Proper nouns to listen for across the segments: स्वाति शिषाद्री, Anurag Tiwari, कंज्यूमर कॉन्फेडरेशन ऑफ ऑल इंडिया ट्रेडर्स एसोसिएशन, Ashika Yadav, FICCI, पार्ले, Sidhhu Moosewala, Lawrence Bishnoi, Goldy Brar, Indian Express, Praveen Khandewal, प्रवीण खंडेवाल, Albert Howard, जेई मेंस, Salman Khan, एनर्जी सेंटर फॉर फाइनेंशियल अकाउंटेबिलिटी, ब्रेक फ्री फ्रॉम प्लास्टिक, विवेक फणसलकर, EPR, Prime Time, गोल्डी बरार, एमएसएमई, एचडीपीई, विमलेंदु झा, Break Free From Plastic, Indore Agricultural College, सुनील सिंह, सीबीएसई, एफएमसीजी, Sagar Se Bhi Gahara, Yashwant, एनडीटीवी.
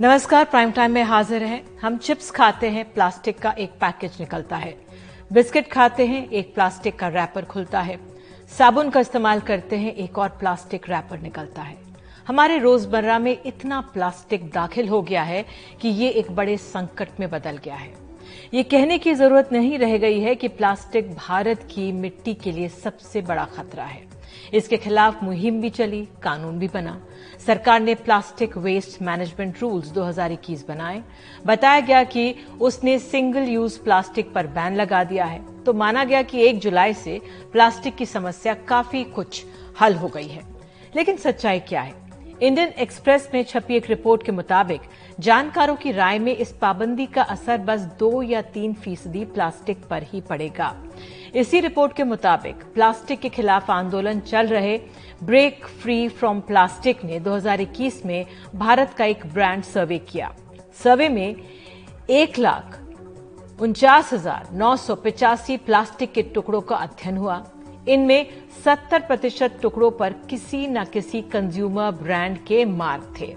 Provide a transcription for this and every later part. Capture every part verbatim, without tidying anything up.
नमस्कार, prime time में हाजिर हैं। हम चिप्स खाते हैं, प्लास्टिक का एक पैकेज निकलता है। बिस्किट खाते हैं, एक प्लास्टिक का रैपर खुलता है। साबुन का इस्तेमाल करते हैं, एक और प्लास्टिक रैपर निकलता है। हमारे रोजमर्रा में इतना प्लास्टिक दाखिल हो गया है कि ये एक बड़े संकट में बदल गया है। ये कहने की जरूरत नहीं रह गई है कि प्लास्टिक भारत की मिट्टी के लिए सबसे बड़ा खतरा है। इसके खिलाफ मुहिम भी चली, कानून भी बना। सरकार ने प्लास्टिक वेस्ट मैनेजमेंट रूल्स दो हज़ार इक्कीस बनाए। बताया गया कि उसने सिंगल यूज प्लास्टिक पर बैन लगा दिया है, तो माना गया कि एक जुलाई से प्लास्टिक की समस्या काफी कुछ हल हो गई है। लेकिन सच्चाई क्या है? इंडियन एक्सप्रेस में छपी एक रिपोर्ट के मुताबिक जानकारों की राय में इस पाबंदी का असर बस दो या तीन फीसदी प्लास्टिक पर ही पड़ेगा। इसी रिपोर्ट के मुताबिक प्लास्टिक के खिलाफ आंदोलन चल रहे ब्रेक फ्री फ्रॉम प्लास्टिक ने दो हज़ार इक्कीस में भारत का एक ब्रांड सर्वे किया। सर्वे में एक लाख उनचास हजार नौ सौ पिचासी प्लास्टिक के टुकड़ों का अध्ययन हुआ। इनमें सत्तर प्रतिशत टुकड़ों पर किसी न किसी कंज्यूमर ब्रांड के मार्क थे।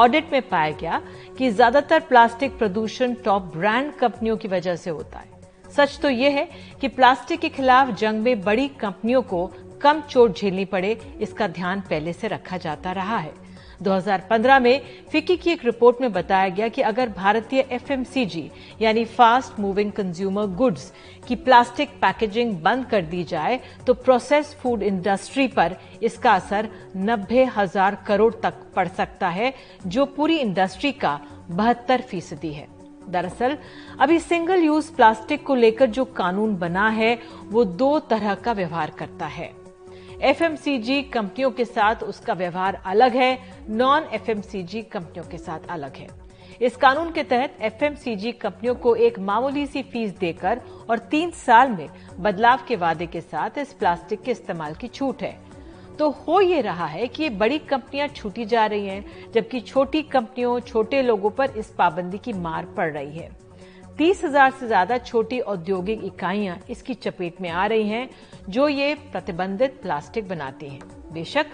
ऑडिट में पाया गया कि ज्यादातर प्लास्टिक प्रदूषण टॉप ब्रांड कंपनियों की वजह से होता है। सच तो यह है कि प्लास्टिक के खिलाफ जंग में बड़ी कंपनियों को कम चोट झेलनी पड़े, इसका ध्यान पहले से रखा जाता रहा है। दो हज़ार पंद्रह में फिक्की की एक रिपोर्ट में बताया गया कि अगर भारतीय एफ एम सी जी यानी फास्ट मूविंग कंज्यूमर गुड्स की प्लास्टिक पैकेजिंग बंद कर दी जाए तो प्रोसेस्ड फूड इंडस्ट्री पर इसका असर नब्बे हजार करोड़ तक पड़ सकता है, जो पूरी इंडस्ट्री का बहत्तर फीसदी है। दरअसल अभी सिंगल यूज प्लास्टिक को लेकर जो कानून बना है वो दो तरह का व्यवहार करता है। एफ एम सी जी कंपनियों के साथ उसका व्यवहार अलग है, non F M C G कंपनियों के साथ अलग है। इस कानून के तहत एफ एम सी जी कंपनियों को एक मामूली सी फीस देकर और तीन साल में बदलाव के वादे के साथ इस प्लास्टिक के इस्तेमाल की छूट है। तो हो ये रहा है कि ये बड़ी कंपनियां छूटी जा रही हैं, जबकि छोटी कंपनियों, छोटे लोगों पर इस पाबंदी की मार पड़ रही है। तीस हजार से ज्यादा छोटी औद्योगिक इकाइयां इसकी चपेट में आ रही हैं, जो ये प्रतिबंधित प्लास्टिक बनाती हैं। बेशक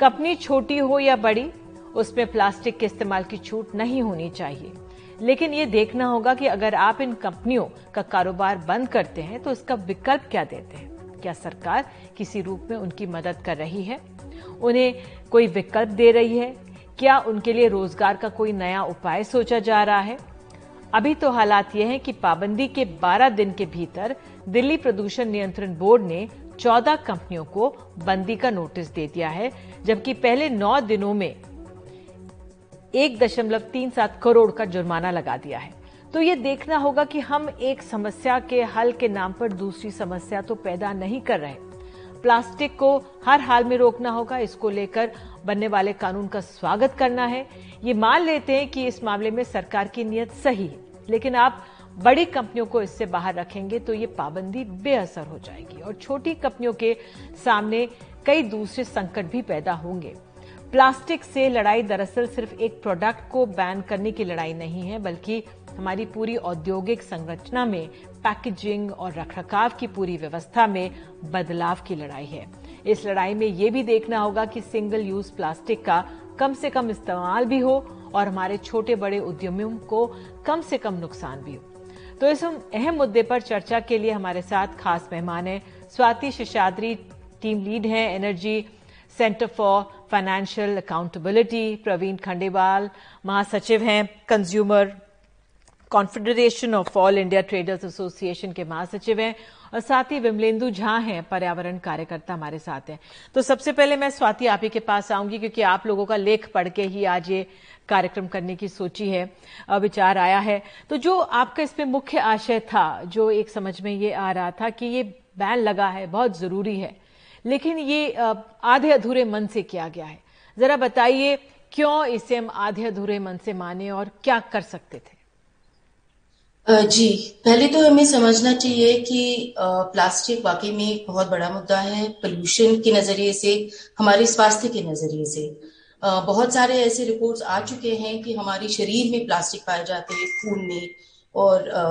कंपनी छोटी हो या बड़ी, उसमें प्लास्टिक के इस्तेमाल की छूट नहीं होनी चाहिए, लेकिन ये देखना होगा कि अगर आप इन कंपनियों का कारोबार बंद करते हैं तो इसका विकल्प क्या देते हैं। क्या सरकार किसी रूप में उनकी मदद कर रही है? उन्हें कोई विकल्प दे रही है? क्या उनके लिए रोजगार का कोई नया उपाय सोचा जा रहा है? अभी तो हालात ये हैं कि पाबंदी के बारह दिन के भीतर दिल्ली प्रदूषण नियंत्रण बोर्ड ने चौदह कंपनियों को बंदी का नोटिस दे दिया है, जबकि पहले नौ दिनों में एक दशमलव तीन सात करोड़ का जुर्माना लगा दिया है। तो ये देखना होगा कि हम एक समस्या के हल के नाम पर दूसरी समस्या तो पैदा नहीं कर रहे। प्लास्टिक को हर हाल में रोकना होगा। इसको लेकर बनने वाले कानून का स्वागत करना है। ये मान लेते हैं कि इस मामले में सरकार की नीयत सही है, लेकिन आप बड़ी कंपनियों को इससे बाहर रखेंगे तो ये पाबंदी बेअसर हो जाएगी और छोटी कंपनियों के सामने कई दूसरे संकट भी पैदा होंगे। प्लास्टिक से लड़ाई दरअसल सिर्फ एक प्रोडक्ट को बैन करने की लड़ाई नहीं है, बल्कि हमारी पूरी औद्योगिक संरचना में पैकेजिंग और रखरखाव की पूरी व्यवस्था में बदलाव की लड़ाई है। इस लड़ाई में ये भी देखना होगा कि सिंगल यूज प्लास्टिक का कम से कम इस्तेमाल भी हो और हमारे छोटे बड़े उद्यमियों को कम से कम नुकसान भी हो। तो इस अहम मुद्दे पर चर्चा के लिए हमारे साथ खास मेहमान है स्वाति शिषाद्री, टीम लीड है एनर्जी सेंटर फॉर फाइनेंशियल अकाउंटेबिलिटी। प्रवीण खंडेवाल महासचिव हैं कंज्यूमर कॉन्फेडरेशन ऑफ ऑल इंडिया ट्रेडर्स एसोसिएशन के महासचिव हैं, और साथ ही विमलेंदु झा हैं पर्यावरण कार्यकर्ता हमारे साथ हैं। तो सबसे पहले मैं स्वाति आप ही के पास आऊंगी, क्योंकि आप लोगों का लेख पढ़ के ही आज ये कार्यक्रम करने की सोची है, विचार आया है। तो जो आपका इसमें मुख्य आशय था, जो एक समझ में ये आ रहा था कि ये बैन लगा है, बहुत जरूरी है, लेकिन ये आधे अधूरे मन से किया गया है। जरा बताइए क्यों इसे हम आधे अधूरे मन से माने और क्या कर सकते थे? जी, पहले तो हमें समझना चाहिए कि प्लास्टिक वाकई में एक बहुत बड़ा मुद्दा है। पोल्यूशन के नजरिए से, हमारे स्वास्थ्य के नजरिए से बहुत सारे ऐसे रिपोर्ट्स आ चुके हैं कि हमारे शरीर में प्लास्टिक पाए जाते हैं, खून में और आ,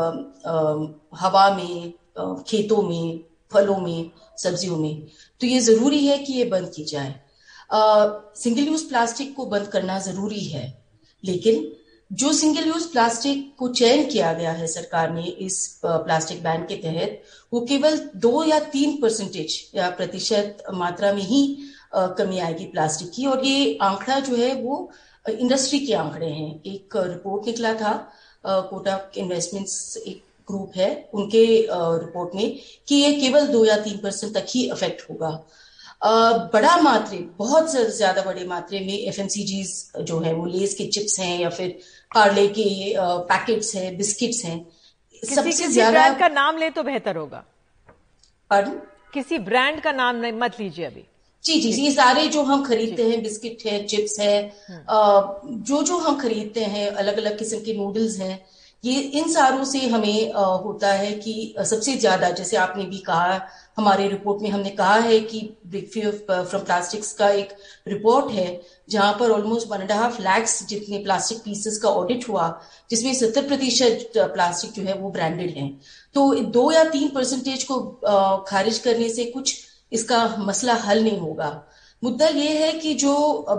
आ, हवा में, खेतों में, फलों में, सब्जियों में। तो ये जरूरी है कि ये बंद की जाए। सिंगल यूज प्लास्टिक को बंद करना जरूरी है, लेकिन जो सिंगल यूज प्लास्टिक को चयन किया गया है सरकार ने इस प्लास्टिक बैन के तहत, वो केवल दो या तीन परसेंटेज या प्रतिशत मात्रा में ही कमी आएगी प्लास्टिक की। और ये आंकड़ा जो है वो इंडस्ट्री के आंकड़े हैं। एक रिपोर्ट निकला था, कोटा इन्वेस्टमेंट्स एक ग्रुप है, उनके रिपोर्ट में, कि ये केवल दो या तीन परसेंट तक ही अफेक्ट होगा। बड़ा मात्रे, बहुत ज्यादा बड़े मात्रे में एफएमसीजीज जो है वो लेस के चिप्स हैं या फिर पार्ले के पैकेट्स हैं, बिस्किट्स हैं। सबसे ज्यादा ब्रांड का नाम ले तो बेहतर होगा। Pardon? किसी ब्रांड का नाम नहीं मत लीजिए अभी। जी जी, ये सारे जो हम खरीदते हैं, बिस्किट है, चिप्स है, जो जो हम खरीदते हैं, अलग अलग किस्म के नूडल्स हैं, ये इन सारों से हमें होता है कि सबसे ज्यादा, जैसे आपने भी कहा, हमारे रिपोर्ट में हमने कहा है कि ब्रेक फ्री फ्रॉम प्लास्टिक्स का एक रिपोर्ट है जहां पर almost one and half lakhs जितने प्लास्टिक पीसेस का ऑडिट हुआ, जिसमें सत्तर प्रतिशत प्लास्टिक जो है वो ब्रांडेड है। तो दो या तीन परसेंटेज को खारिज करने से कुछ इसका मसला हल नहीं होगा। मुद्दा ये है कि जो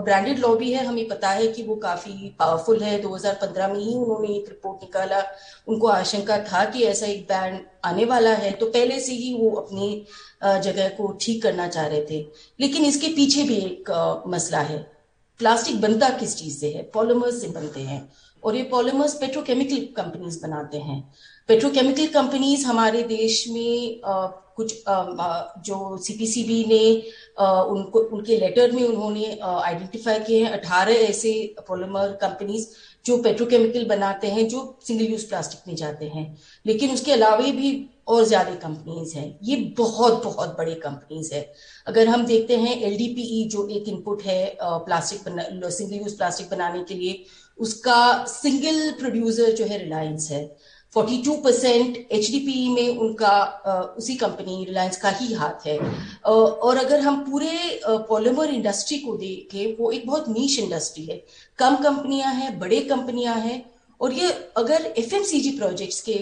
ब्रांडेड लॉबी है, हमें पता है कि वो काफी पावरफुल है। दो हज़ार पंद्रह में ही उन्होंने एक रिपोर्ट निकाला, उनको आशंका था कि ऐसा एक बैन आने वाला है, तो पहले से ही वो अपनी जगह को ठीक करना चाह रहे थे। लेकिन इसके पीछे भी एक मसला है, प्लास्टिक बनता किस चीज से है? पॉलीमर्स से बनते हैं, और ये पॉलीमर्स पेट्रोकेमिकल कंपनीज बनाते हैं। पेट्रोकेमिकल कंपनीज हमारे देश में आ, कुछ आ, जो सीपीसीबी ने आ, उनको उनके लेटर में उन्होंने आइडेंटिफाई किए हैं अठारह ऐसे पॉलीमर कंपनीज जो पेट्रोकेमिकल बनाते हैं, जो सिंगल यूज प्लास्टिक में जाते हैं। लेकिन उसके अलावा भी और ज्यादा कंपनीज हैं, ये बहुत बहुत बड़े कंपनीज है। अगर हम देखते हैं एलडीपीई जो एक इनपुट है प्लास्टिक सिंगल यूज प्लास्टिक बनाने के लिए, उसका सिंगल प्रोड्यूसर जो है रिलायंस है। बयालीस परसेंट एचडीपीई में उनका उसी कंपनी रिलायंस का ही हाथ है। और अगर हम पूरे पॉलीमर इंडस्ट्री को देखें, वो एक बहुत नीश इंडस्ट्री है, कम कंपनियां हैं, बड़े कंपनियां हैं। और ये अगर एफएमसीजी प्रोजेक्ट्स के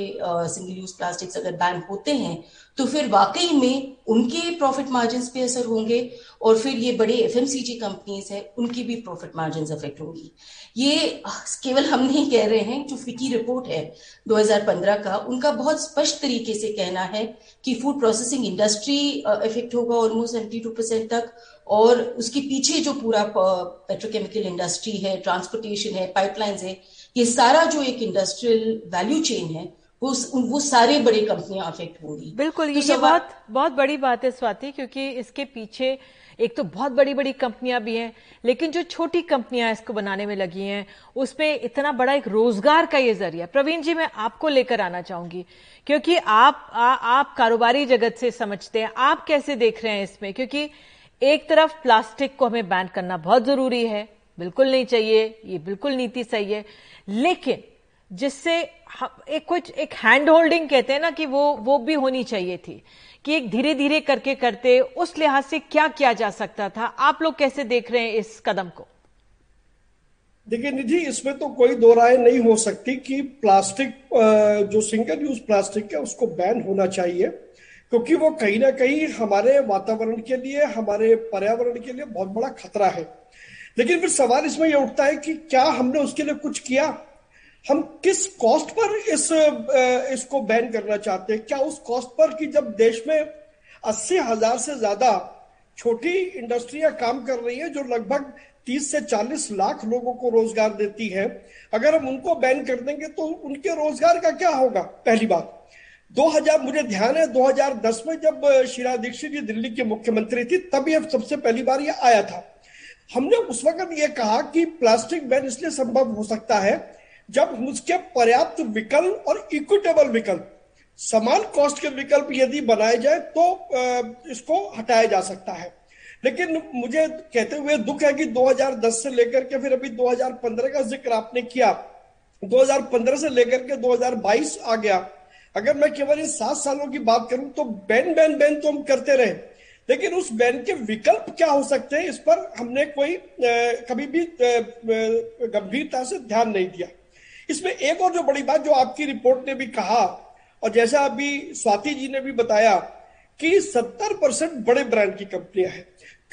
सिंगल यूज प्लास्टिक्स अगर बैन होते हैं, तो फिर वाकई में उनके प्रॉफिट मार्जिन पे असर होंगे, और फिर ये बड़े एफएमसीजी कंपनीज हैं, उनकी भी प्रॉफिट मार्जिन अफेक्ट होंगी। ये केवल हम नहीं कह रहे हैं, जो फिक्की रिपोर्ट है दो हज़ार पंद्रह का, उनका बहुत स्पष्ट तरीके से कहना है कि फूड प्रोसेसिंग इंडस्ट्री इफेक्ट होगा ऑलमोस्ट बहत्तर परसेंट तक, और उसके पीछे जो पूरा पेट्रोकेमिकल इंडस्ट्री है, ट्रांसपोर्टेशन है, पाइपलाइंस है, ये सारा जो एक इंडस्ट्रियल वैल्यू चेन है, वो वो सारे बड़े कंपनियां अफेक्ट होंगी। बिल्कुल, तो ये बात बहुत बड़ी बात है स्वाति, क्योंकि इसके पीछे एक तो बहुत बड़ी बड़ी कंपनियां भी हैं, लेकिन जो छोटी कंपनियां इसको बनाने में लगी हैं, उसमें इतना बड़ा एक रोजगार का ये जरिया। प्रवीण जी, मैं आपको लेकर आना चाहूंगी, क्योंकि आप आ, आप कारोबारी जगत से समझते हैं, आप कैसे देख रहे हैं इसमें? क्योंकि एक तरफ प्लास्टिक को हमें बैन करना बहुत जरूरी है, बिल्कुल नहीं चाहिए, ये बिल्कुल नीति सही है, लेकिन जिससे एक कुछ एक हैंड होल्डिंग कहते हैं ना, कि वो वो भी होनी चाहिए थी, कि एक धीरे धीरे करके करते, उस लिहाज से क्या किया जा सकता था? आप लोग कैसे देख रहे हैं इस कदम को? देखिए निधि, इसमें तो कोई दो राय नहीं हो सकती कि प्लास्टिक जो सिंगल यूज प्लास्टिक है उसको बैन होना चाहिए, क्योंकि वो कहीं ना कहीं हमारे वातावरण के लिए, हमारे पर्यावरण के लिए बहुत बड़ा खतरा है। लेकिन फिर सवाल इसमें यह उठता है कि क्या हमने उसके लिए कुछ किया? हम किस कॉस्ट पर इस इसको बैन करना चाहते हैं? क्या उस कॉस्ट पर कि जब देश में अस्सी हजार से ज्यादा छोटी इंडस्ट्रियां काम कर रही हैं, जो लगभग तीस से चालीस लाख लोगों को रोजगार देती है, अगर हम उनको बैन कर देंगे तो उनके रोजगार का क्या होगा? पहली बात, दो हज़ार मुझे ध्यान है दो हज़ार दस में जब शीला दीक्षित जी दिल्ली की मुख्यमंत्री थी, तब यह सबसे पहली बार यह आया था। हमने उस वक्त ये कहा कि प्लास्टिक बैन इसलिए संभव हो सकता है जब उसके पर्याप्त विकल्प और इक्विटेबल विकल्प, समान कॉस्ट के विकल्प यदि बनाए जाए तो इसको हटाया जा सकता है। लेकिन मुझे कहते हुए दुख है कि दो हज़ार दस से लेकर के फिर अभी दो हज़ार पंद्रह का जिक्र आपने किया, दो हज़ार पंद्रह से लेकर के दो हज़ार बाईस आ गया। अगर मैं केवल इन सात सालों की बात करूं तो बैन बैन बैन तो हम करते रहे, लेकिन उस बैन के विकल्प क्या हो सकते हैं, इस पर हमने कोई कभी भी गंभीरता से ध्यान नहीं दिया। इसमें एक और जो बड़ी बात, जो आपकी रिपोर्ट ने भी कहा और जैसा अभी स्वाति जी ने भी बताया, कि सत्तर परसेंट बड़े ब्रांड की कंपनियां हैं।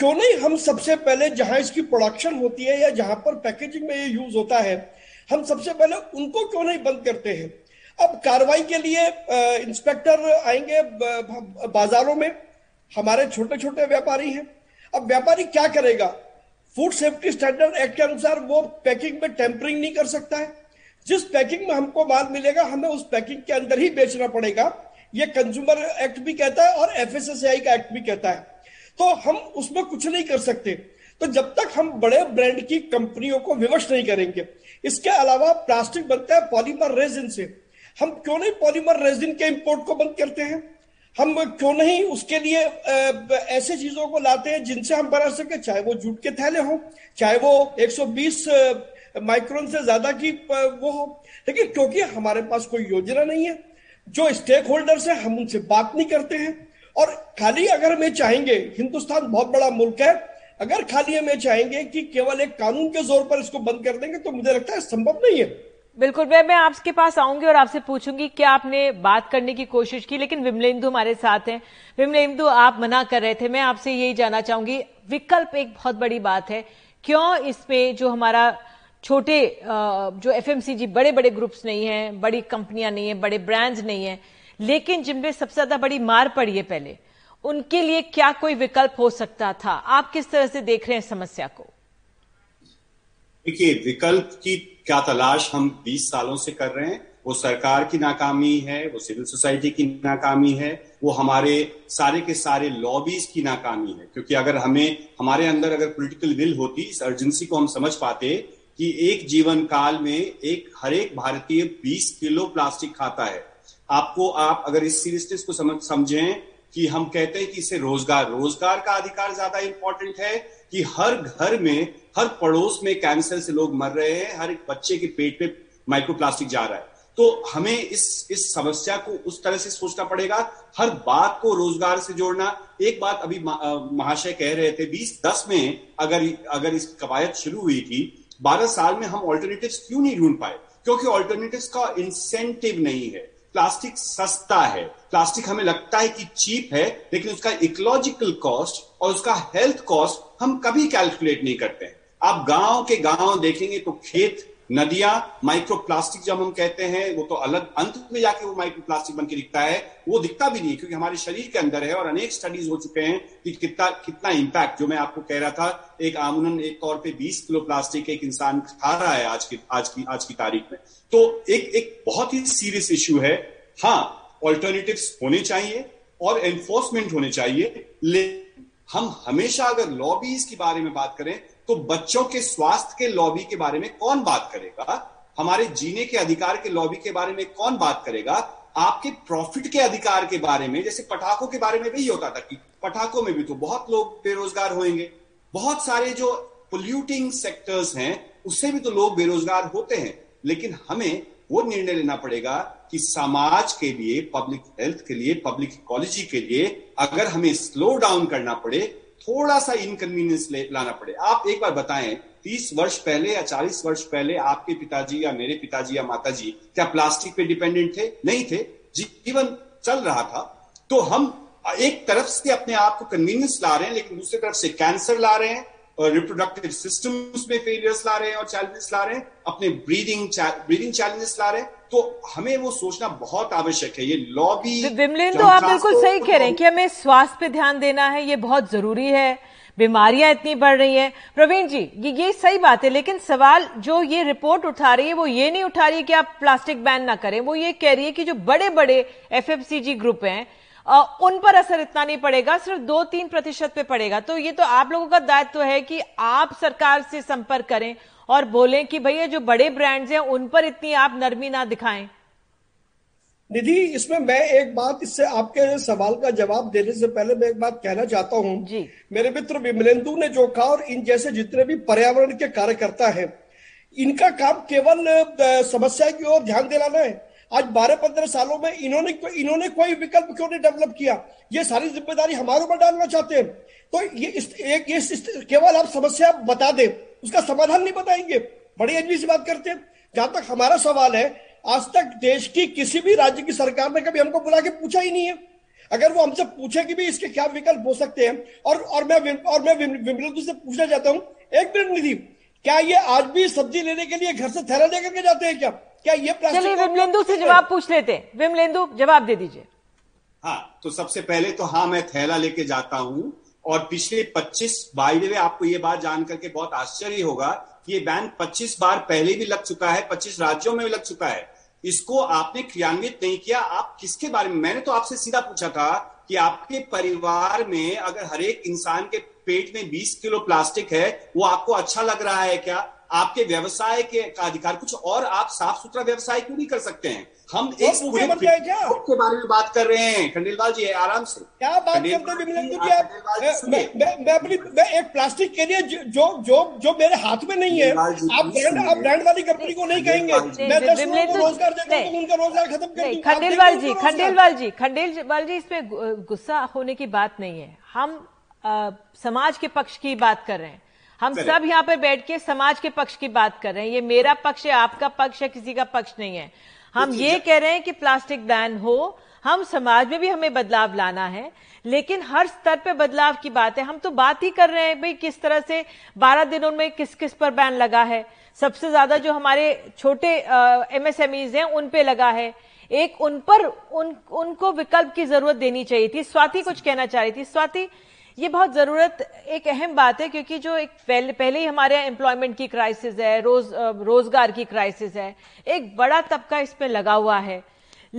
क्यों नहीं हम सबसे पहले जहां इसकी प्रोडक्शन होती है या जहां पर पैकेजिंग में ये यूज होता है, हम सबसे पहले उनको क्यों नहीं बंद करते हैं। अब कार्रवाई के लिए इंस्पेक्टर आएंगे बाजारों में, हमारे छोटे छोटे व्यापारी हैं। अब व्यापारी क्या करेगा? फूड सेफ्टी स्टैंडर्ड एक्ट के अनुसार वो पैकिंग में टेम्परिंग नहीं कर सकता है। जिस पैकिंग में हमको माल मिलेगा हमें उस पैकिंग के अंदर ही बेचना पड़ेगा, ये कंज्यूमर एक्ट भी कहता है और एफ एस एस आई का एक्ट भी कहता है। तो हम उसमें कुछ नहीं कर सकते। तो जब तक हम बड़े ब्रांड की कंपनियों को विवश नहीं करेंगे। इसके अलावा प्लास्टिक बनता है पॉलीमर रेजिन से, हम क्यों नहीं पॉलीमर रेजिन के इंपोर्ट को बंद करते हैं? हम क्यों नहीं उसके लिए ऐसे चीजों को लाते हैं जिनसे हम बना सके, चाहे वो जूट के थैले हो, चाहे वो एक सौ बीस माइक्रोन से ज्यादा की वो हो। लेकिन क्योंकि हमारे पास कोई योजना नहीं है, जो स्टेक होल्डर्स है हम उनसे बात नहीं करते हैं। और खाली अगर हम चाहेंगे, हिंदुस्तान बहुत बड़ा मुल्क है, अगर खाली हम चाहेंगे कि केवल एक कानून के जोर पर इसको बंद कर देंगे तो मुझे लगता है संभव नहीं है। बिल्कुल, मैं मैं आपके पास आऊंगी और आपसे पूछूंगी क्या आपने बात करने की कोशिश की, लेकिन विमलेंदु हमारे साथ हैं। विमलेंदु, आप मना कर रहे थे, मैं आपसे यही जानना चाहूंगी, विकल्प एक बहुत बड़ी बात है, क्यों इसमें जो हमारा छोटे जो एफ एम सी जी बड़े बड़े ग्रुप्स नहीं है, बड़ी कंपनियां नहीं है, बड़े ब्रांड्स नहीं है, लेकिन जिनमें सबसे ज्यादा बड़ी मार पड़ी है पहले, उनके लिए क्या कोई विकल्प हो सकता था? आप किस तरह से देख रहे हैं समस्या को? देखिए, विकल्प की क्या तलाश हम बीस सालों से कर रहे हैं। वो सरकार की नाकामी है, वो सिविल सोसाइटी की नाकामी है, वो हमारे सारे के सारे लॉबीज की नाकामी है। क्योंकि अगर हमें हमारे अंदर अगर पॉलिटिकल विल होती, इस अर्जेंसी को हम समझ पाते कि एक जीवन काल में एक हर एक भारतीय बीस किलो प्लास्टिक खाता है। आपको आप अगर इस सीरियसनेस को समझ समझें कि हम कहते हैं कि इसे रोजगार रोजगार का अधिकार ज्यादा इंपॉर्टेंट है, कि हर घर में, हर पड़ोस में कैंसर से लोग मर रहे हैं, हर एक बच्चे के पेट पे माइक्रोप्लास्टिक जा रहा है। तो हमें इस इस समस्या को उस तरह से सोचना पड़ेगा, हर बात को रोजगार से जोड़ना। एक बात अभी महाशय कह रहे थे, बीस दस में अगर अगर इस कवायद शुरू हुई थी, बारह साल में हम ऑल्टरनेटिव्स क्यों नहीं ढूंढ पाए? क्योंकि ऑल्टरनेटिव्स का इंसेंटिव नहीं है। प्लास्टिक सस्ता है, प्लास्टिक हमें लगता है कि चीप है, लेकिन उसका इकोलॉजिकल कॉस्ट और उसका हेल्थ कॉस्ट हम कभी कैलकुलेट नहीं करते हैं। आप गांव के गांव देखेंगे तो खेत, नदियां, माइक्रोप्लास्टिक जब हम कहते हैं वो तो अलग, अंत में जाके वो माइक्रोप्लास्टिक बनके दिखता है, वो दिखता भी नहीं क्योंकि हमारे शरीर के अंदर है। और अनेक स्टडीज हो चुके हैं कि कितना कितना इम्पैक्ट, जो मैं आपको कह रहा था, एक आमूमन एक तौर पे बीस किलो प्लास्टिक एक इंसान खा रहा है आज की आज की आज की तारीख में। तो एक एक बहुत ही सीरियस इश्यू है। हाँ, ऑल्टरनेटिव्स होने चाहिए और एनफोर्समेंट होने चाहिए, लेकिन हम हमेशा अगर लॉबीज के बारे में बात करें तो बच्चों के स्वास्थ्य के लॉबी के बारे में कौन बात करेगा? हमारे जीने के अधिकार के लॉबी के बारे में कौन बात करेगा? आपके प्रॉफिट के अधिकार के बारे में, जैसे पटाखों के बारे में भी होता था कि पटाखों में भी तो बहुत लोग बेरोजगार होंगे, बहुत सारे जो पोल्यूटिंग सेक्टर्स हैं उससे भी तो लोग बेरोजगार होते हैं। लेकिन हमें वो निर्णय लेना पड़ेगा कि समाज के लिए, पब्लिक हेल्थ के लिए, पब्लिक इकोलॉजी के लिए अगर हमें स्लो डाउन करना पड़े, थोड़ा सा इनकन्वीनियंस लाना पड़े। आप एक बार बताएं, तीस वर्ष पहले या चालीस वर्ष पहले आपके पिताजी या मेरे पिताजी या माताजी क्या प्लास्टिक पे डिपेंडेंट थे? नहीं थे, जीवन चल रहा था। तो हम एक तरफ से अपने आप को कन्वीनियंस ला रहे हैं, लेकिन दूसरी तरफ से कैंसर ला रहे हैं और रिप्रोडक्टिव सिस्टम्स में फेलियर्स ला रहे हैं और चैलेंजेस ला रहे हैं, अपने ब्रीदिंग ब्रीदिंग चैलेंजेस ला रहे हैं। तो हमें वो सोचना बहुत आवश्यक है। ये लॉबी, विमलेंदु, आप बिल्कुल सही कह रहे हैं कि हमें स्वास्थ्य पे ध्यान देना है, ये बहुत जरूरी है, बीमारियां इतनी बढ़ रही हैं। प्रवीण जी, ये ये सही बात है, लेकिन सवाल जो ये रिपोर्ट उठा रही है वो ये नहीं उठा रही है कि आप प्लास्टिक बैन ना करें, वो ये कह रही है कि जो बड़े बड़े F M C G group हैं आ, उन पर असर इतना नहीं पड़ेगा, सिर्फ दो तीन प्रतिशत पे पड़ेगा। तो ये तो आप लोगों का दायित्व तो है कि आप सरकार से संपर्क करें और बोलें कि भैया जो बड़े ब्रांड्स हैं उन पर इतनी आप नरमी ना दिखाएं। निधि, इसमें मैं एक बात, इससे आपके सवाल का जवाब देने से पहले मैं एक बात कहना चाहता हूँ जी। मेरे मित्र विमलेंदु ने जो कहा और इन जैसे जितने भी पर्यावरण के कार्यकर्ता है, इनका काम केवल समस्या की ओर ध्यान दिलाना है। आज बारह पंद्रह सालों में इन्होंने इन्होंने कोई विकल्प क्यों नहीं डेवलप किया? ये सारी जिम्मेदारी हमारे ऊपर डालना चाहते हैं। तो ये इस, एक ये केवल आप समस्या बता दें, उसका समाधान नहीं बताएंगे, बड़ी एनवी से बात करते हैं। जहां तक हमारा सवाल है, आज तक देश की किसी भी राज्य की सरकार ने कभी हमको बुला के पूछा ही नहीं है। अगर वो हमसे पूछे कि भी इसके क्या विकल्प हो सकते हैं, और और मैं और मैं विमलेंदु से पूछना चाहता हूँ, एक मिनट निधि, क्या ये आज भी सब्जी लेने के लिए घर से थैला लेकर के जाते हैं क्या? क्या ये प्लास्टिक? चलिए विमलेंदु से जवाब पूछ लेते हैं, विमलेंदु जवाब दे दीजिए। हाँ, तो सबसे पहले तो हाँ मैं थैला लेके जाता हूँ, और पिछले पच्चीस, बाय द वे आपको ये बात जान करके बहुत आश्चर्य होगा कि ये बैन पच्चीस बार पहले भी लग चुका है, पच्चीस राज्यों में भी लग चुका है, इसको आपने क्रियान्वित नहीं किया। आप किसके बारे में, मैंने तो आपसे सीधा पूछा था कि आपके परिवार में अगर हर एक इंसान के पेट में बीस किलो प्लास्टिक है, वो आपको अच्छा लग रहा है क्या? आपके व्यवसाय के अधिकार, कुछ और आप साफ सुथरा व्यवसाय क्यों नहीं कर सकते हैं? हम एक पूरे के बारे में बात कर रहे हैं खंडेलवाल जी, आराम से क्या बात करते हैं? एक प्लास्टिक के लिए जो जो जो मेरे हाथ में नहीं है, आप ब्रांड वाली कंपनी को नहीं कहेंगे मैं दस लोगों को रोजगार देता हूं, उनका रोजगार खत्म कर दूं। खंडेलवाल जी, खंडेलवाल जी, खंडेलवाल जी, इसमें गुस्सा होने की बात नहीं है, हम समाज के पक्ष की बात कर रहे हैं, हम सब यहाँ पर बैठ के समाज के पक्ष की बात कर रहे हैं। ये मेरा पक्ष है, आपका पक्ष है, किसी का पक्ष नहीं है। हम ये कह रहे हैं कि प्लास्टिक बैन हो, हम समाज में भी हमें बदलाव लाना है, लेकिन हर स्तर पे बदलाव की बात है। हम तो बात ही कर रहे हैं भाई किस तरह से बारह दिनों में किस किस पर बैन लगा है। सबसे ज्यादा जो हमारे छोटे एमएसएमईज हैं उन पे लगा है, एक उन पर उन, उनको विकल्प की जरूरत देनी चाहिए थी। स्वाति कुछ कहना चाह रही थी। स्वाति, ये बहुत जरूरत, एक अहम बात है, क्योंकि जो एक पहले, पहले ही हमारे यहाँ एम्प्लॉयमेंट की क्राइसिस है, रोज रोजगार की क्राइसिस है, एक बड़ा तबका इस पे लगा हुआ है,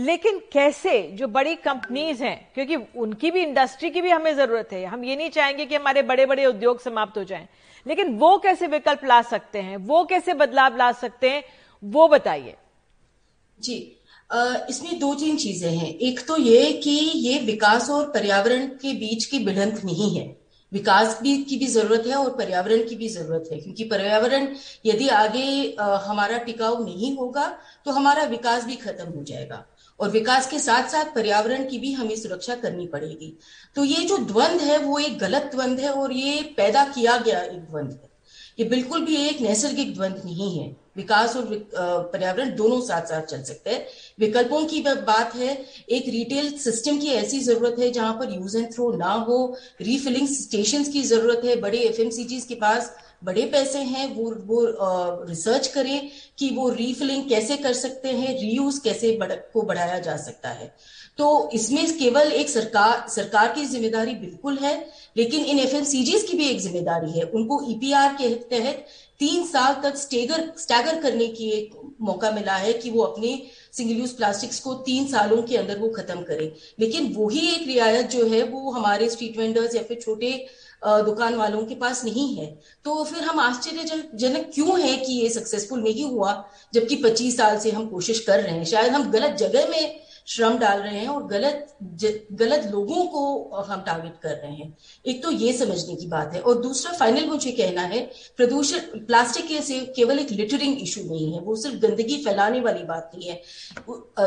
लेकिन कैसे जो बड़ी कंपनीज हैं, क्योंकि उनकी भी, इंडस्ट्री की भी हमें जरूरत है। हम ये नहीं चाहेंगे कि हमारे बड़े बड़े उद्योग समाप्त हो जाएं, लेकिन वो कैसे विकल्प ला सकते हैं, वो कैसे बदलाव ला सकते हैं, वो बताइए जी। इसमें दो तीन चीजें हैं। एक तो ये कि ये विकास और पर्यावरण के बीच की भिड़ंत नहीं है, विकास भी की भी जरूरत है और पर्यावरण की भी जरूरत है, क्योंकि पर्यावरण यदि आगे हमारा टिकाऊ नहीं होगा तो हमारा विकास भी खत्म हो जाएगा, और विकास के साथ साथ पर्यावरण की भी हमें सुरक्षा करनी पड़ेगी। तो ये जो द्वंद्व है वो एक गलत द्वंद्व है, और ये पैदा किया गया एक द्वंद्व है, ये बिल्कुल भी एक नैसर्गिक द्वंद्व नहीं है। विकास और पर्यावरण दोनों साथ साथ चल सकते हैं। विकल्पों की बात है, एक रिटेल सिस्टम की ऐसी जरूरत है जहां पर यूज एंड थ्रो ना हो, रीफिलिंग स्टेशंस की जरूरत है। बड़े एफएमसीजीज के पास बड़े पैसे हैं, वो वो आ, रिसर्च करें कि वो रीफिलिंग कैसे कर सकते हैं, रीयूज कैसे बढ़, को बढ़ाया जा सकता है। तो इसमें केवल एक सरकार सरकार की जिम्मेदारी बिल्कुल है, लेकिन इन एफएमसीजीज की भी एक जिम्मेदारी है। उनको ईपीआर के तहत तीन साल तक स्टेगर स्टैगर करने की एक मौका मिला है कि वो अपने सिंगल यूज प्लास्टिक्स को तीन सालों के अंदर वो खत्म करें, लेकिन वही एक रियायत जो है वो हमारे स्ट्रीट वेंडर्स या फिर छोटे दुकान वालों के पास नहीं है। तो फिर हम आश्चर्यजनक क्यों है कि ये सक्सेसफुल नहीं हुआ, जबकि पच्चीस साल से हम कोशिश कर रहे हैं। शायद हम गलत जगह में श्रम डाल रहे हैं और गलत गलत लोगों को हम टारगेट कर रहे हैं। एक तो ये समझने की बात है, और दूसरा फाइनल मुझे कहना है, प्रदूषण, प्लास्टिक के से केवल एक लिटरिंग इशू नहीं है, वो सिर्फ गंदगी फैलाने वाली बात नहीं है।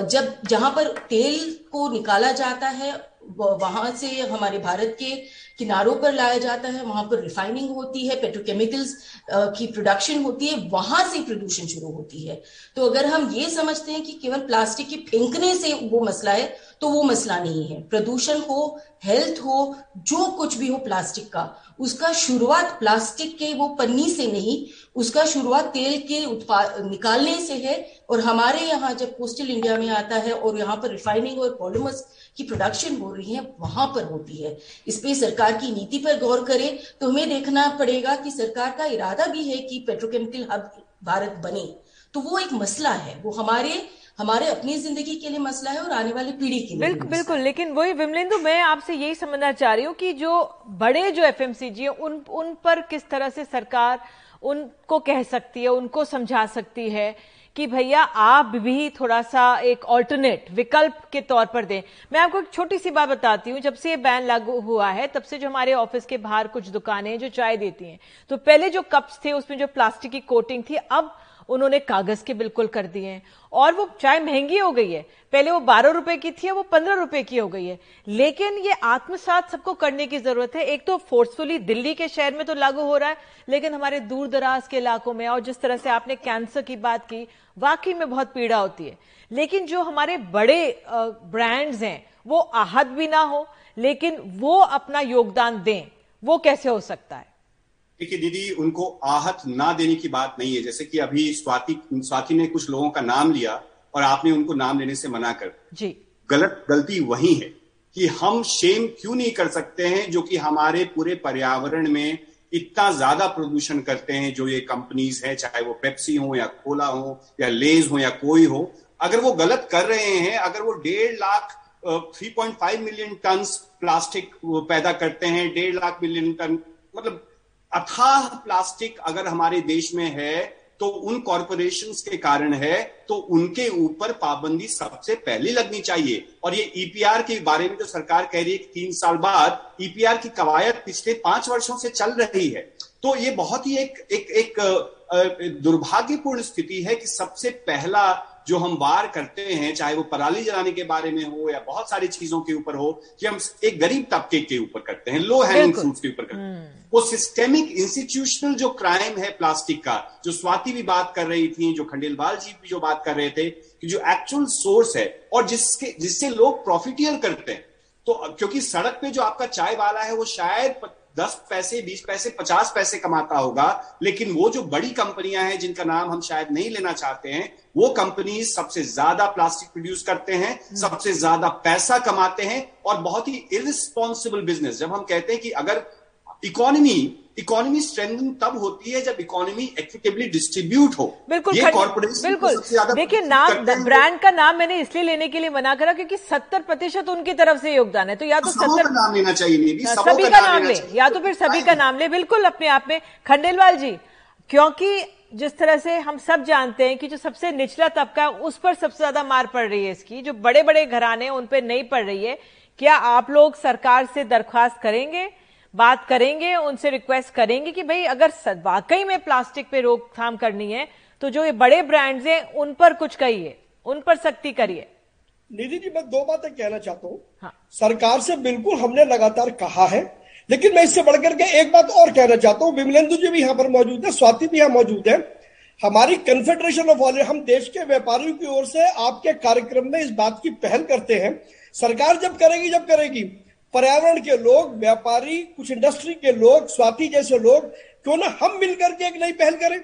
जब जहां पर तेल को निकाला जाता है, वहां से हमारे भारत के किनारों पर लाया जाता है, वहां पर रिफाइनिंग होती है, पेट्रोकेमिकल्स की प्रोडक्शन होती है, वहां से प्रदूषण शुरू होती है। तो अगर हम ये समझते हैं कि केवल प्लास्टिक के फेंकने से वो मसला है, तो वो मसला नहीं है। प्रदूषण हो, हेल्थ हो, जो कुछ भी हो प्लास्टिक का, उसका शुरुआत प्लास्टिक के वो पन्नी से नहीं, उसका शुरुआत तेल के उत्पाद निकालने से है। और हमारे यहाँ जब कोस्टल इंडिया में आता है और यहाँ पर रिफाइनिंग और पॉलिमर्स की प्रोडक्शन हो रही है, वहां पर होती है। इस पे सरकार की नीति पर गौर करें तो हमें देखना पड़ेगा कि सरकार का इरादा भी है कि पेट्रोकेमिकल हब भारत बने, तो वो एक मसला है, वो हमारे हमारे अपनी जिंदगी के लिए मसला है और आने वाली पीढ़ी के लिए। बिल्कुल बिल्कुल, लेकिन वही विमलेंदु, मैं आपसे यही समझना चाह रही हूँ कि जो बड़े जो एफएमसीजी है उन उन पर किस तरह से सरकार उनको कह सकती है, उनको समझा सकती है कि भैया आप भी थोड़ा सा एक ऑल्टरनेट विकल्प के तौर पर दें। मैं आपको एक छोटी सी बात बताती हूँ, जब से ये बैन लागू हुआ है तब से जो हमारे ऑफिस के बाहर कुछ दुकानें हैं जो चाय देती हैं, तो पहले जो कप्स थे उसमें जो प्लास्टिक की कोटिंग थी, अब उन्होंने कागज के बिल्कुल कर दिए हैं, और वो चाय महंगी हो गई है। पहले वो बारह रुपए की थी, वो पंद्रह रुपए की हो गई है। लेकिन ये आत्मसात सबको करने की जरूरत है। एक तो फोर्सफुली दिल्ली के शहर में तो लागू हो रहा है, लेकिन हमारे दूर दराज के इलाकों में, और जिस तरह से आपने कैंसर की बात की, वाकई में बहुत पीड़ा होती है। लेकिन जो हमारे बड़े ब्रांड्स हैं वो आहत भी ना हो, लेकिन वो अपना योगदान दें, वो कैसे हो सकता है? देखिए दीदी, उनको आहत ना देने की बात नहीं है। जैसे कि अभी स्वाति स्वाति ने कुछ लोगों का नाम लिया और आपने उनको नाम लेने से मना कर जी, गलत गलती वही है कि हम शेम क्यों नहीं कर सकते हैं जो कि हमारे पूरे पर्यावरण में इतना ज्यादा प्रदूषण करते हैं। जो ये कंपनीज हैं, चाहे वो पेप्सी हो या कोला हो या लेज हो या कोई हो, अगर वो गलत कर रहे हैं, अगर वो डेढ़ lakh three point five million ton plastic पैदा करते हैं, डेढ़ लाख मिलियन टन मतलब अथाह प्लास्टिक अगर हमारे देश में है तो उन कॉरपोरेशंस के कारण है, तो उनके ऊपर पाबंदी सबसे पहले लगनी चाहिए। और ये ईपीआर के बारे में जो सरकार कह रही है कि तीन साल बाद ईपीआर की कवायद पिछले पांच वर्षों से चल रही है, तो ये बहुत ही एक एक एक दुर्भाग्यपूर्ण स्थिति है कि सबसे पहला जो हम वार करते हैं, चाहे वो पराली जलाने के बारे में हो या बहुत सारी चीजों के ऊपर हो, कि हम एक गरीब तबके के ऊपर करते हैं, लो हैंगिंग फ्रूट्स के ऊपर करते हैं। वो सिस्टेमिक इंस्टीट्यूशनल जो क्राइम है प्लास्टिक का, जो स्वाति भी बात कर रही थी, जो खंडेलवाल जी भी जो बात कर रहे थे, कि जो एक्चुअल सोर्स है और जिसके जिससे लोग प्रॉफिटियर करते हैं। तो क्योंकि सड़क पे जो आपका चाय वाला है वो शायद दस पैसे बीस पैसे पचास पैसे कमाता होगा, लेकिन वो जो बड़ी कंपनियां हैं जिनका नाम हम शायद नहीं लेना चाहते हैं, वो कंपनी सबसे ज्यादा प्लास्टिक प्रोड्यूस करते हैं, सबसे ज्यादा पैसा कमाते हैं और बहुत ही इररिस्पॉन्सिबल बिजनेस। जब हम कहते हैं कि अगर इकोनॉमी इकोनॉमी स्ट्रेंथनिंग तब होती है जब इकोनॉमी इक्विटेबली डिस्ट्रीब्यूट हो। बिल्कुल बिल्कुल, देखिए नाम ब्रांड का नाम मैंने इसलिए लेने के लिए मना करा क्योंकि सत्तर प्रतिशत उनकी तरफ से योगदान है, तो या तो सत्तर नाम लेना चाहिए, सभी का नाम ले, या तो फिर सभी का नाम ले। बिल्कुल अपने आप में खंडेलवाल जी, क्योंकि जिस तरह से हम सब जानते हैं कि जो सबसे निचला तबका है उस पर सबसे ज्यादा मार पड़ रही है इसकी, जो बड़े बड़े घराने उन पर नहीं पड़ रही है। क्या आप लोग सरकार से दरख्वास्त करेंगे, बात करेंगे, उनसे रिक्वेस्ट करेंगे कि भाई अगर वाकई में प्लास्टिक पे रोकथाम करनी है तो जो ये बड़े ब्रांड्स हैं उन पर कुछ कहिए, उन पर सख्ती करिए? निधि जी, मैं दो बातें कहना चाहता हूँ। हाँ। सरकार से बिल्कुल हमने लगातार कहा है, लेकिन मैं इससे बढ़कर के एक बात और कहना चाहता हूँ। विमलेंदु जी भी यहाँ पर मौजूद है, स्वाति भी यहाँ मौजूद है। हमारी कन्फेडरेशन ऑफ ऑल, हम देश के व्यापारियों की ओर से आपके कार्यक्रम में इस बात की पहल करते हैं, सरकार जब करेगी जब करेगी पर्यावरण के लोग, व्यापारी, कुछ इंडस्ट्री के लोग, स्वाति जैसे लोग, क्यों ना हम मिलकर के एक नई पहल करें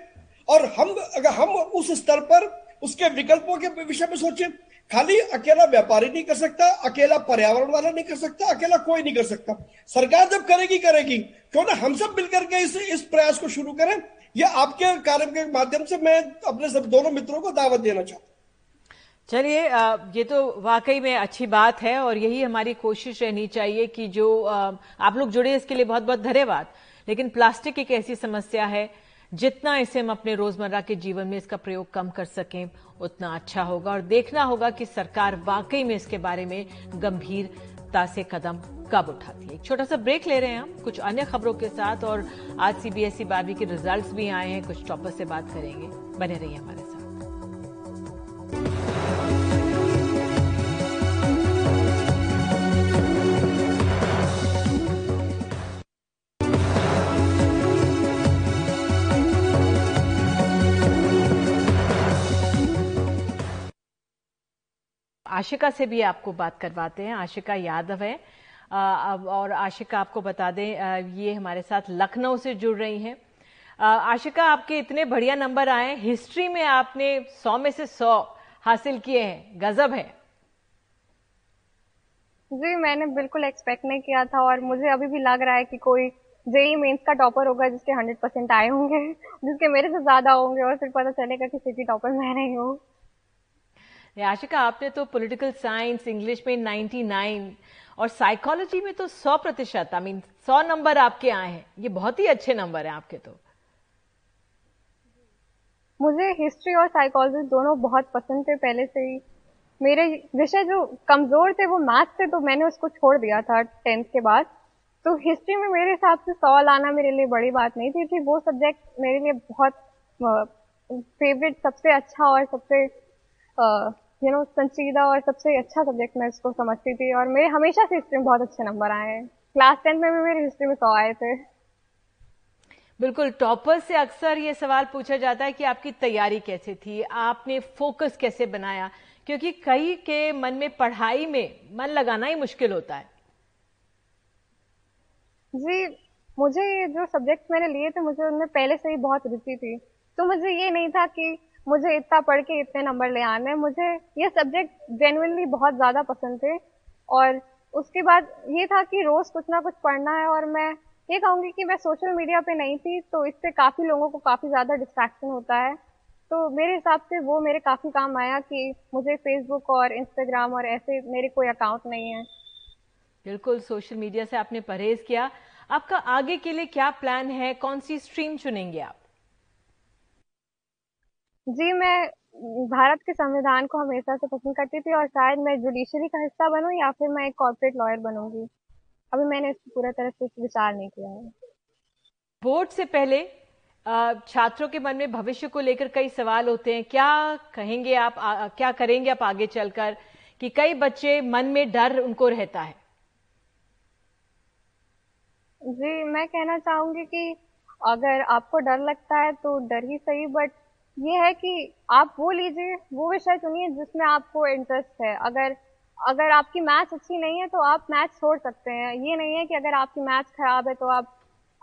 और हम अगर हम उस स्तर पर उसके विकल्पों के विषय में सोचें। खाली अकेला व्यापारी नहीं कर सकता, अकेला पर्यावरण वाला नहीं कर सकता, अकेला कोई नहीं कर सकता। सरकार जब करेगी करेगी, क्यों ना हम सब मिलकर के इस इस प्रयास को शुरू करें। यह आपके कार्य के माध्यम से मैं अपने सब दोनों मित्रों को दावत देना चाहता हूँ। चलिए, ये तो वाकई में अच्छी बात है और यही हमारी कोशिश रहनी चाहिए कि जो आप लोग जुड़े इसके लिए बहुत बहुत धन्यवाद। लेकिन प्लास्टिक एक ऐसी समस्या है, जितना इसे हम अपने रोजमर्रा के जीवन में इसका प्रयोग कम कर सकें उतना अच्छा होगा, और देखना होगा कि सरकार वाकई में इसके बारे में गंभीरता से कदम कब उठाती है। एक छोटा सा ब्रेक ले रहे हैं हम कुछ अन्य खबरों के साथ, और आज सीबीएसई बारहवीं के रिजल्ट्स भी आए हैं, कुछ टॉपर से बात करेंगे, बने रहिए हमारे साथ। आशिका से भी आपको बात करवाते हैं, आशिका यादव है, और आशिका आपको बता दें ये हमारे साथ लखनऊ से जुड़ रही हैं। आशिका, आपके इतने बढ़िया नंबर आए, हिस्ट्री में आपने सौ में से सौ हासिल किए हैं, गजब है। जी, मैंने बिल्कुल एक्सपेक्ट नहीं किया था और मुझे अभी भी लग रहा है कि कोई जेई मेंस का टॉपर होगा जिसके हंड्रेड परसेंट आए होंगे, जिसके मेरे से ज्यादा होंगे, और फिर पता चलेगा कि सिटी टॉपर मैं नहीं हूँ। आशिका, आपने तो पॉलिटिकल साइंस, इंग्लिश में निन्यानवे और साइकोलॉजी में तो सौ प्रतिशत, आई मीन सौ नंबर आपके आए हैं, ये बहुत ही अच्छे नंबर हैं आपके। तो मुझे हिस्ट्री और साइकोलॉजी दोनों बहुत पसंद थे पहले से ही। मेरे विषय जो कमजोर थे वो मैथ्स थे, तो मैंने उसको छोड़ दिया था टेंथ के बाद। तो हिस्ट्री में मेरे हिसाब से सौ लाना मेरे लिए बड़ी बात नहीं थी, क्योंकि वो सब्जेक्ट मेरे लिए बहुत फेवरेट, सबसे अच्छा और सबसे यू नो संजीदा और सबसे अच्छा सब्जेक्ट मैं इसको समझती थी, और मेरे हमेशा से हिस्ट्री में बहुत अच्छे नंबर आए हैं। क्लास टेंथ में भी मेरे हिस्ट्री में सौ आए थे। बिल्कुल, टॉपर से अक्सर ये सवाल पूछा जाता है कि आपकी तैयारी कैसे थी, आपने फोकस कैसे बनाया, क्योंकि कई के मन में पढ़ाई में मन लगाना ही मुश्किल होता है। जी, मुझे जो सब्जेक्ट मैंने लिए थे मुझे उनमें पहले से ही बहुत रुचि थी, तो मुझे ये नहीं था कि मुझे इतना पढ़ के इतने नंबर ले आने हैं। मुझे ये सब्जेक्ट जेन्युइनली बहुत ज़्यादा पसंद थे और उसके बाद ये था कि रोज़ कुछ ना कुछ पढ़ना है। और मैं ये कहूँगी कि मैं सोशल मीडिया पे नहीं थी तो इससे काफ़ी लोगों को काफ़ी ज़्यादा डिस्ट्रैक्शन होता है, तो मेरे हिसाब से वो मेरे काफ़ी काम आया कि मुझे फेसबुक और इंस्टाग्राम और ऐसे मेरे कोई अकाउंट नहीं है। बिल्कुल, सोशल मीडिया से आपने परहेज किया। आपका आगे के लिए क्या प्लान है, कौन सी स्ट्रीम चुनेंगे आप? जी, मैं भारत के संविधान को हमेशा से पसंद करती थी और शायद मैं जुडिशरी का हिस्सा बनूं या फिर मैं एक कॉर्पोरेट लॉयर बनूंगी। अभी मैंने इस पूरा तरह से विचार नहीं किया है। बोर्ड से पहले छात्रों के मन में भविष्य को लेकर कई सवाल होते हैं, क्या कहेंगे आप, आ, क्या करेंगे आप आगे चलकर कि कई बच्चे मन में डर उनको रहता है? जी, मैं कहना चाहूंगी कि अगर आपको डर लगता है तो डर ही सही, बट ये है कि आप वो लीजिए, वो विषय चुनिए जिसमें आपको इंटरेस्ट है। अगर अगर आपकी मैथ्स अच्छी नहीं है तो आप मैथ्स छोड़ सकते हैं। ये नहीं है कि अगर आपकी मैथ्स खराब है तो आप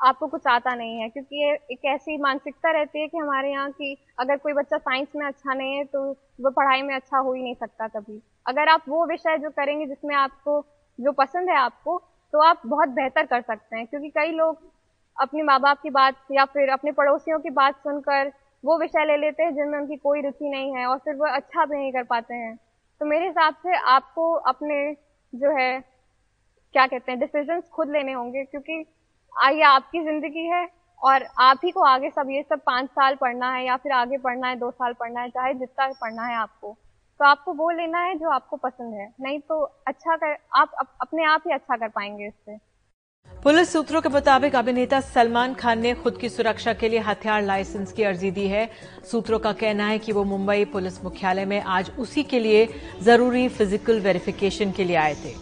आपको कुछ आता नहीं है, क्योंकि ये एक ऐसी मानसिकता रहती है कि हमारे यहाँ की अगर कोई बच्चा साइंस में अच्छा नहीं है तो वो पढ़ाई में अच्छा हो ही नहीं सकता। कभी अगर आप वो विषय जो करेंगे जिसमें आपको जो पसंद है आपको, तो आप बहुत बेहतर कर सकते हैं, क्योंकि कई लोग अपने माँ बाप की बात या फिर अपने पड़ोसियों की बात सुनकर वो विषय ले लेते हैं जिनमें उनकी कोई रुचि नहीं है और फिर वो अच्छा भी नहीं कर पाते हैं। तो मेरे हिसाब से आपको अपने जो है क्या कहते हैं डिसीजंस खुद लेने होंगे, क्योंकि आइए आपकी जिंदगी है और आप ही को आगे सब ये सब पाँच साल पढ़ना है या फिर आगे पढ़ना है, दो साल पढ़ना है, चाहे जितना पढ़ना है आपको, तो आपको वो लेना है जो आपको पसंद है। नहीं तो अच्छा कर आप अप, अपने आप ही अच्छा कर पाएंगे इससे। पुलिस सूत्रों के मुताबिक अभिनेता सलमान खान ने खुद की सुरक्षा के लिए हथियार लाइसेंस की अर्जी दी है। सूत्रों का कहना है कि वो मुंबई पुलिस मुख्यालय में आज उसी के लिए जरूरी फिजिकल वेरिफिकेशन के लिए आए थे।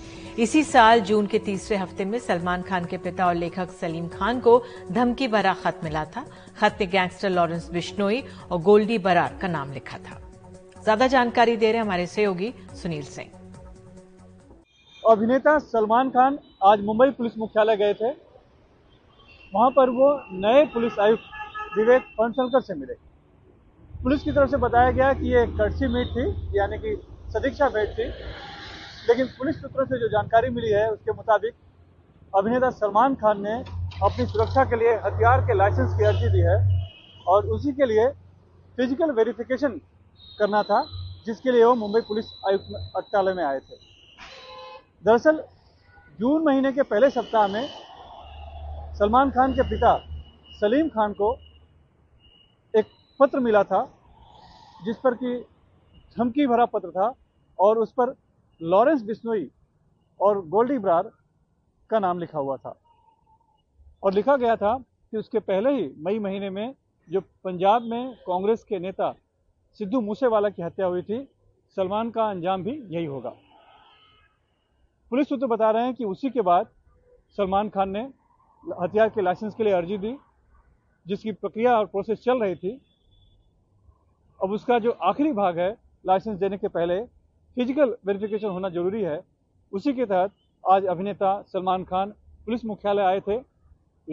इसी साल जून के तीसरे हफ्ते में सलमान खान के पिता और लेखक सलीम खान को धमकी भरा खत मिला था। खत में गैंगस्टर लॉरेंस बिश्नोई और गोल्डी बरार का नाम लिखा था। ज्यादा जानकारी दे रहे हमारे सहयोगी सुनील सिंह। अभिनेता सलमान खान आज मुंबई पुलिस मुख्यालय गए थे, वहां पर वो नए पुलिस आयुक्त विवेक फणसलकर से मिले। पुलिस की तरफ से बताया गया कि ये कर्सी मीट थी, यानी कि सदीक्षा भेंट थी, लेकिन पुलिस सूत्रों से जो जानकारी मिली है उसके मुताबिक अभिनेता सलमान खान ने अपनी सुरक्षा के लिए हथियार के लाइसेंस की अर्जी दी है और उसी के लिए फिजिकल वेरिफिकेशन करना था, जिसके लिए वो मुंबई पुलिस आयुक्त मुख्यालय में आए थे। दरअसल जून महीने के पहले सप्ताह में सलमान खान के पिता सलीम खान को एक पत्र मिला था, जिस पर कि धमकी भरा पत्र था और उस पर लॉरेंस बिश्नोई और गोल्डी ब्रार का नाम लिखा हुआ था और लिखा गया था कि उसके पहले ही मई महीने में जो पंजाब में कांग्रेस के नेता सिद्धू मूसेवाला की हत्या हुई थी, सलमान का अंजाम भी यही होगा। पुलिस सूत्र बता रहे हैं कि उसी के बाद सलमान खान ने हथियार के लाइसेंस के लिए अर्जी दी, जिसकी प्रक्रिया और प्रोसेस चल रही थी। अब उसका जो आखिरी भाग है, लाइसेंस देने के पहले फिजिकल वेरिफिकेशन होना जरूरी है, उसी के तहत आज अभिनेता सलमान खान पुलिस मुख्यालय आए थे।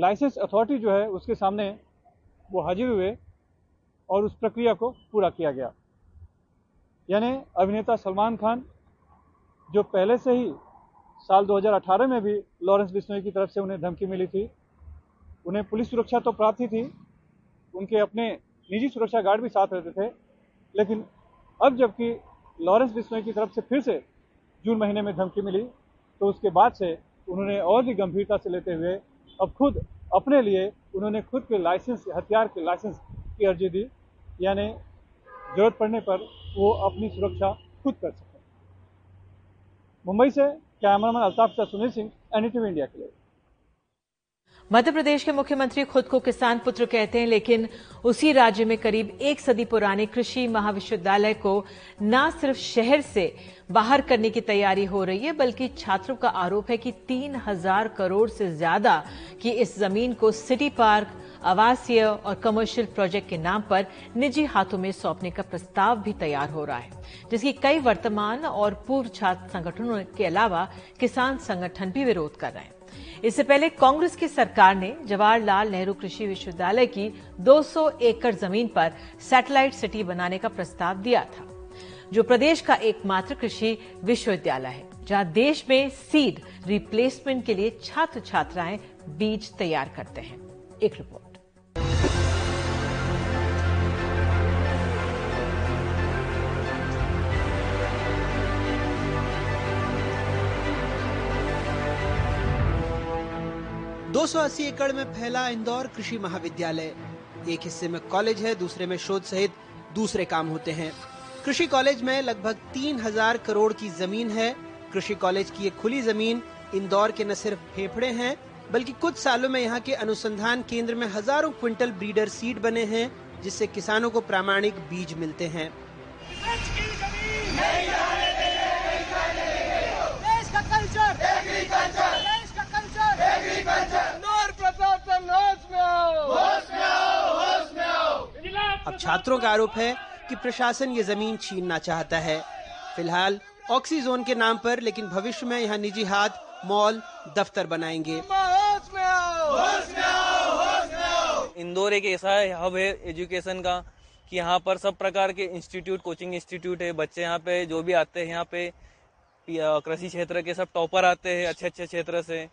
लाइसेंस अथॉरिटी जो है उसके सामने वो हाजिर हुए और उस प्रक्रिया को पूरा किया गया। यानी अभिनेता सलमान खान जो पहले से ही साल दो हज़ार अठारह में भी लॉरेंस बिश्नोई की तरफ से उन्हें धमकी मिली थी, उन्हें पुलिस सुरक्षा तो प्राप्त ही थी, उनके अपने निजी सुरक्षा गार्ड भी साथ रहते थे, लेकिन अब जबकि लॉरेंस बिश्नोई की तरफ से फिर से जून महीने में धमकी मिली तो उसके बाद से उन्होंने और भी गंभीरता से लेते हुए अब खुद अपने लिए उन्होंने खुद के लाइसेंस हथियार के लाइसेंस की अर्जी दी, यानी जरूरत पड़ने पर वो अपनी सुरक्षा खुद कर सकें। मुंबई से कैमरामैन अल्ताफ का सुनील सिंह, एनडीटीवी इंडिया के लिए। मध्य प्रदेश के मुख्यमंत्री खुद को किसान पुत्र कहते हैं, लेकिन उसी राज्य में करीब एक सदी पुराने कृषि महाविश्वविद्यालय को न सिर्फ शहर से बाहर करने की तैयारी हो रही है, बल्कि छात्रों का आरोप है कि तीन हजार करोड़ से ज्यादा की इस जमीन को सिटी पार्क, आवासीय और कमर्शियल प्रोजेक्ट के नाम पर निजी हाथों में सौंपने का प्रस्ताव भी तैयार हो रहा है, जिसकी कई वर्तमान और पूर्व छात्र संगठनों के अलावा किसान संगठन भी विरोध कर रहे हैं। इससे पहले कांग्रेस की सरकार ने जवाहरलाल नेहरू कृषि विश्वविद्यालय की दो सौ एकड़ जमीन पर सैटेलाइट सिटी बनाने का प्रस्ताव दिया था, जो प्रदेश का एकमात्र कृषि विश्वविद्यालय है जहां देश में सीड रिप्लेसमेंट के लिए छात्र छात्राएं बीज तैयार करते हैं। एक रिपोर्ट। दो सौ अस्सी एकड़ में फैला इंदौर कृषि महाविद्यालय, एक हिस्से में कॉलेज है, दूसरे में शोध सहित दूसरे काम होते हैं। कृषि कॉलेज में लगभग तीन हज़ार करोड़ की जमीन है। कृषि कॉलेज की एक खुली जमीन इंदौर के न सिर्फ फेफड़े हैं, बल्कि कुछ सालों में यहाँ के अनुसंधान केंद्र में हजारों क्विंटल ब्रीडर सीड बने हैं, जिससे किसानों को प्रामाणिक बीज मिलते हैं। अब छात्रों का आरोप है कि प्रशासन ये जमीन छीनना चाहता है, फिलहाल ऑक्सीजोन के नाम पर, लेकिन भविष्य में यहाँ निजी हाथ मॉल, दफ्तर बनाएंगे। इंदौर एक ऐसा हब है एजुकेशन का कि यहाँ पर सब प्रकार के इंस्टीट्यूट, कोचिंग इंस्टीट्यूट है। बच्चे यहाँ पे जो भी आते हैं, यहाँ पे कृषि क्षेत्र के सब टॉपर आते हैं अच्छे अच्छे क्षेत्र से।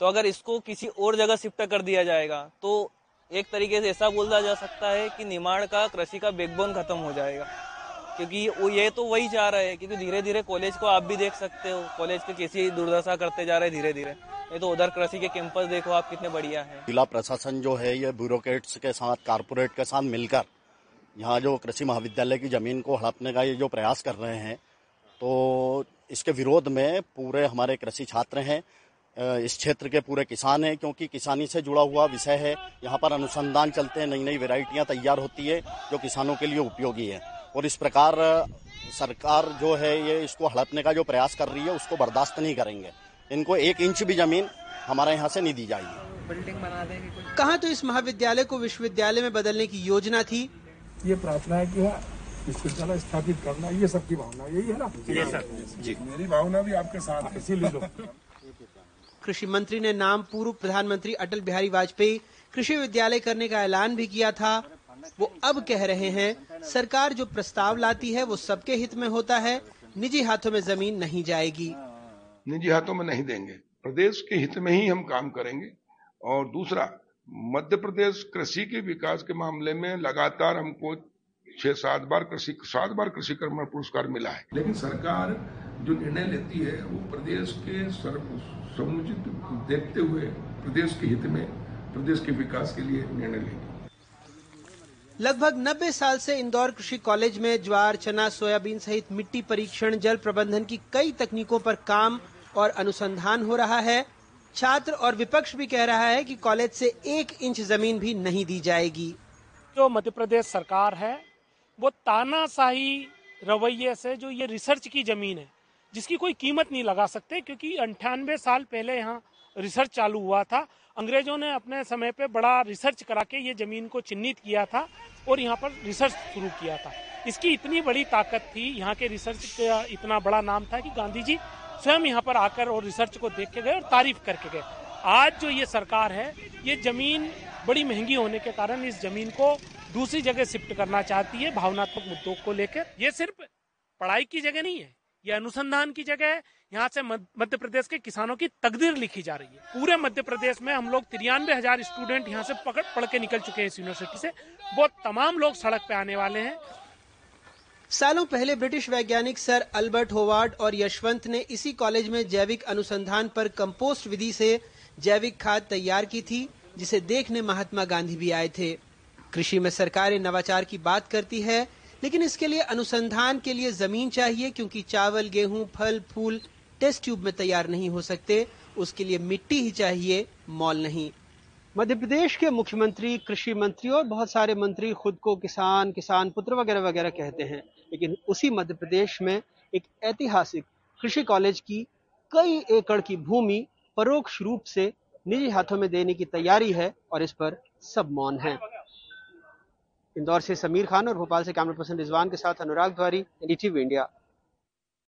तो अगर इसको किसी और जगह शिफ्ट कर दिया जाएगा तो एक तरीके से ऐसा बोला जा सकता है कि निर्माण का, कृषि का बैकबोन खत्म हो जाएगा, क्योंकि वो ये तो वही चाह रहे हैं। क्योंकि धीरे धीरे कॉलेज को आप भी देख सकते हो, कॉलेज के कैसी दुर्दशा करते जा रहे हैं धीरे धीरे। ये तो उधर कृषि के कैंपस देखो आप कितने बढ़िया है। जिला प्रशासन जो है ये ब्यूरोक्रेट्स के साथ, कारपोरेट के साथ मिलकर यहाँ जो कृषि महाविद्यालय की जमीन को हड़पने का ये जो प्रयास कर रहे हैं, तो इसके विरोध में पूरे हमारे कृषि छात्र हैं, इस क्षेत्र के पूरे किसान हैं, क्योंकि किसानी से जुड़ा हुआ विषय है। यहाँ पर अनुसंधान चलते हैं, नई नई वेराइटियाँ तैयार होती है जो किसानों के लिए उपयोगी है। और इस प्रकार सरकार जो है ये इसको हड़पने का जो प्रयास कर रही है उसको बर्दाश्त नहीं करेंगे। इनको एक इंच भी जमीन हमारे यहाँ से नहीं दी जाएगी, बिल्डिंग बना देंगे। कहाँ तो इस महाविद्यालय को विश्वविद्यालय में बदलने की योजना थी। ये प्रार्थना है कि विश्वविद्यालय स्थापित करना, ये सबकी भावना यही है ना। जी सर, जी मेरी भावना भी आपके साथ, इसीलिए। कृषि मंत्री ने नाम पूर्व प्रधानमंत्री अटल बिहारी वाजपेयी कृषि विद्यालय करने का ऐलान भी किया था। वो अब कह रहे हैं सरकार जो प्रस्ताव लाती है वो सबके हित में होता है, निजी हाथों में जमीन नहीं जाएगी। निजी हाथों में नहीं देंगे, प्रदेश के हित में ही हम काम करेंगे। और दूसरा, मध्य प्रदेश कृषि के विकास के मामले में लगातार हमको छह सात बार कृषि सात बार कृषि कर्म पुरस्कार मिला है, लेकिन सरकार जो निर्णय लेती है वो प्रदेश के समुचित देखते हुए प्रदेश के हित में, प्रदेश के विकास के लिए निर्णय लेगी। लगभग नब्बे साल से इंदौर कृषि कॉलेज में ज्वार, चना, सोयाबीन सहित मिट्टी परीक्षण, जल प्रबंधन की कई तकनीकों पर काम और अनुसंधान हो रहा है। छात्र और विपक्ष भी कह रहा है कि कॉलेज से एक इंच जमीन भी नहीं दी जाएगी। जो मध्य प्रदेश सरकार है वो तानाशाही रवैये से जो ये रिसर्च की जमीन है जिसकी कोई कीमत नहीं लगा सकते, क्योंकि अंठानवे साल पहले यहाँ रिसर्च चालू हुआ था। अंग्रेजों ने अपने समय पे बड़ा रिसर्च करा के ये जमीन को चिन्हित किया था और यहाँ पर रिसर्च शुरू किया था। इसकी इतनी बड़ी ताकत थी, यहाँ के रिसर्च का इतना बड़ा नाम था कि गांधी जी स्वयं यहाँ पर आकर और रिसर्च को देख के गए और तारीफ करके गए। आज जो ये सरकार है ये जमीन बड़ी महंगी होने के कारण इस जमीन को दूसरी जगह शिफ्ट करना चाहती है भावनात्मक मुद्दों को लेकर। ये सिर्फ पढ़ाई की जगह नहीं है, ये अनुसंधान की जगह है। यहाँ से मध्य प्रदेश के किसानों की तकदीर लिखी जा रही है। पूरे मध्य प्रदेश में हम लोग तिरानवे हजार स्टूडेंट यहाँ से पकड़ पढ़ के निकल चुके हैं इस यूनिवर्सिटी से। वो तमाम लोग सड़क पे आने वाले हैं। सालों पहले ब्रिटिश वैज्ञानिक सर अल्बर्ट होवार्ड और यशवंत ने इसी कॉलेज में जैविक अनुसंधान पर कंपोस्ट विधि से जैविक खाद तैयार की थी, जिसे देखने महात्मा गांधी भी आए थे। कृषि में सरकार नवाचार की बात करती है, लेकिन इसके लिए अनुसंधान के लिए जमीन चाहिए, क्योंकि चावल, गेहूं, फल, फूल टेस्ट ट्यूब में तैयार नहीं हो सकते। उसके लिए मिट्टी ही चाहिए, मॉल नहीं। मध्य प्रदेश के मुख्यमंत्री, कृषि मंत्री और बहुत सारे मंत्री खुद को किसान, किसान पुत्र वगैरह वगैरह कहते हैं, लेकिन उसी मध्य प्रदेश में एक ऐतिहासिक कृषि कॉलेज की कई एकड़ की भूमि परोक्ष रूप से निजी हाथों में देने की तैयारी है और इस पर सब मौन हैं। इंदौर से समीर खान और भोपाल से कैमरा पर्सन रिजवान के साथ अनुराग तिवारी, एनडीटीवी इंडिया।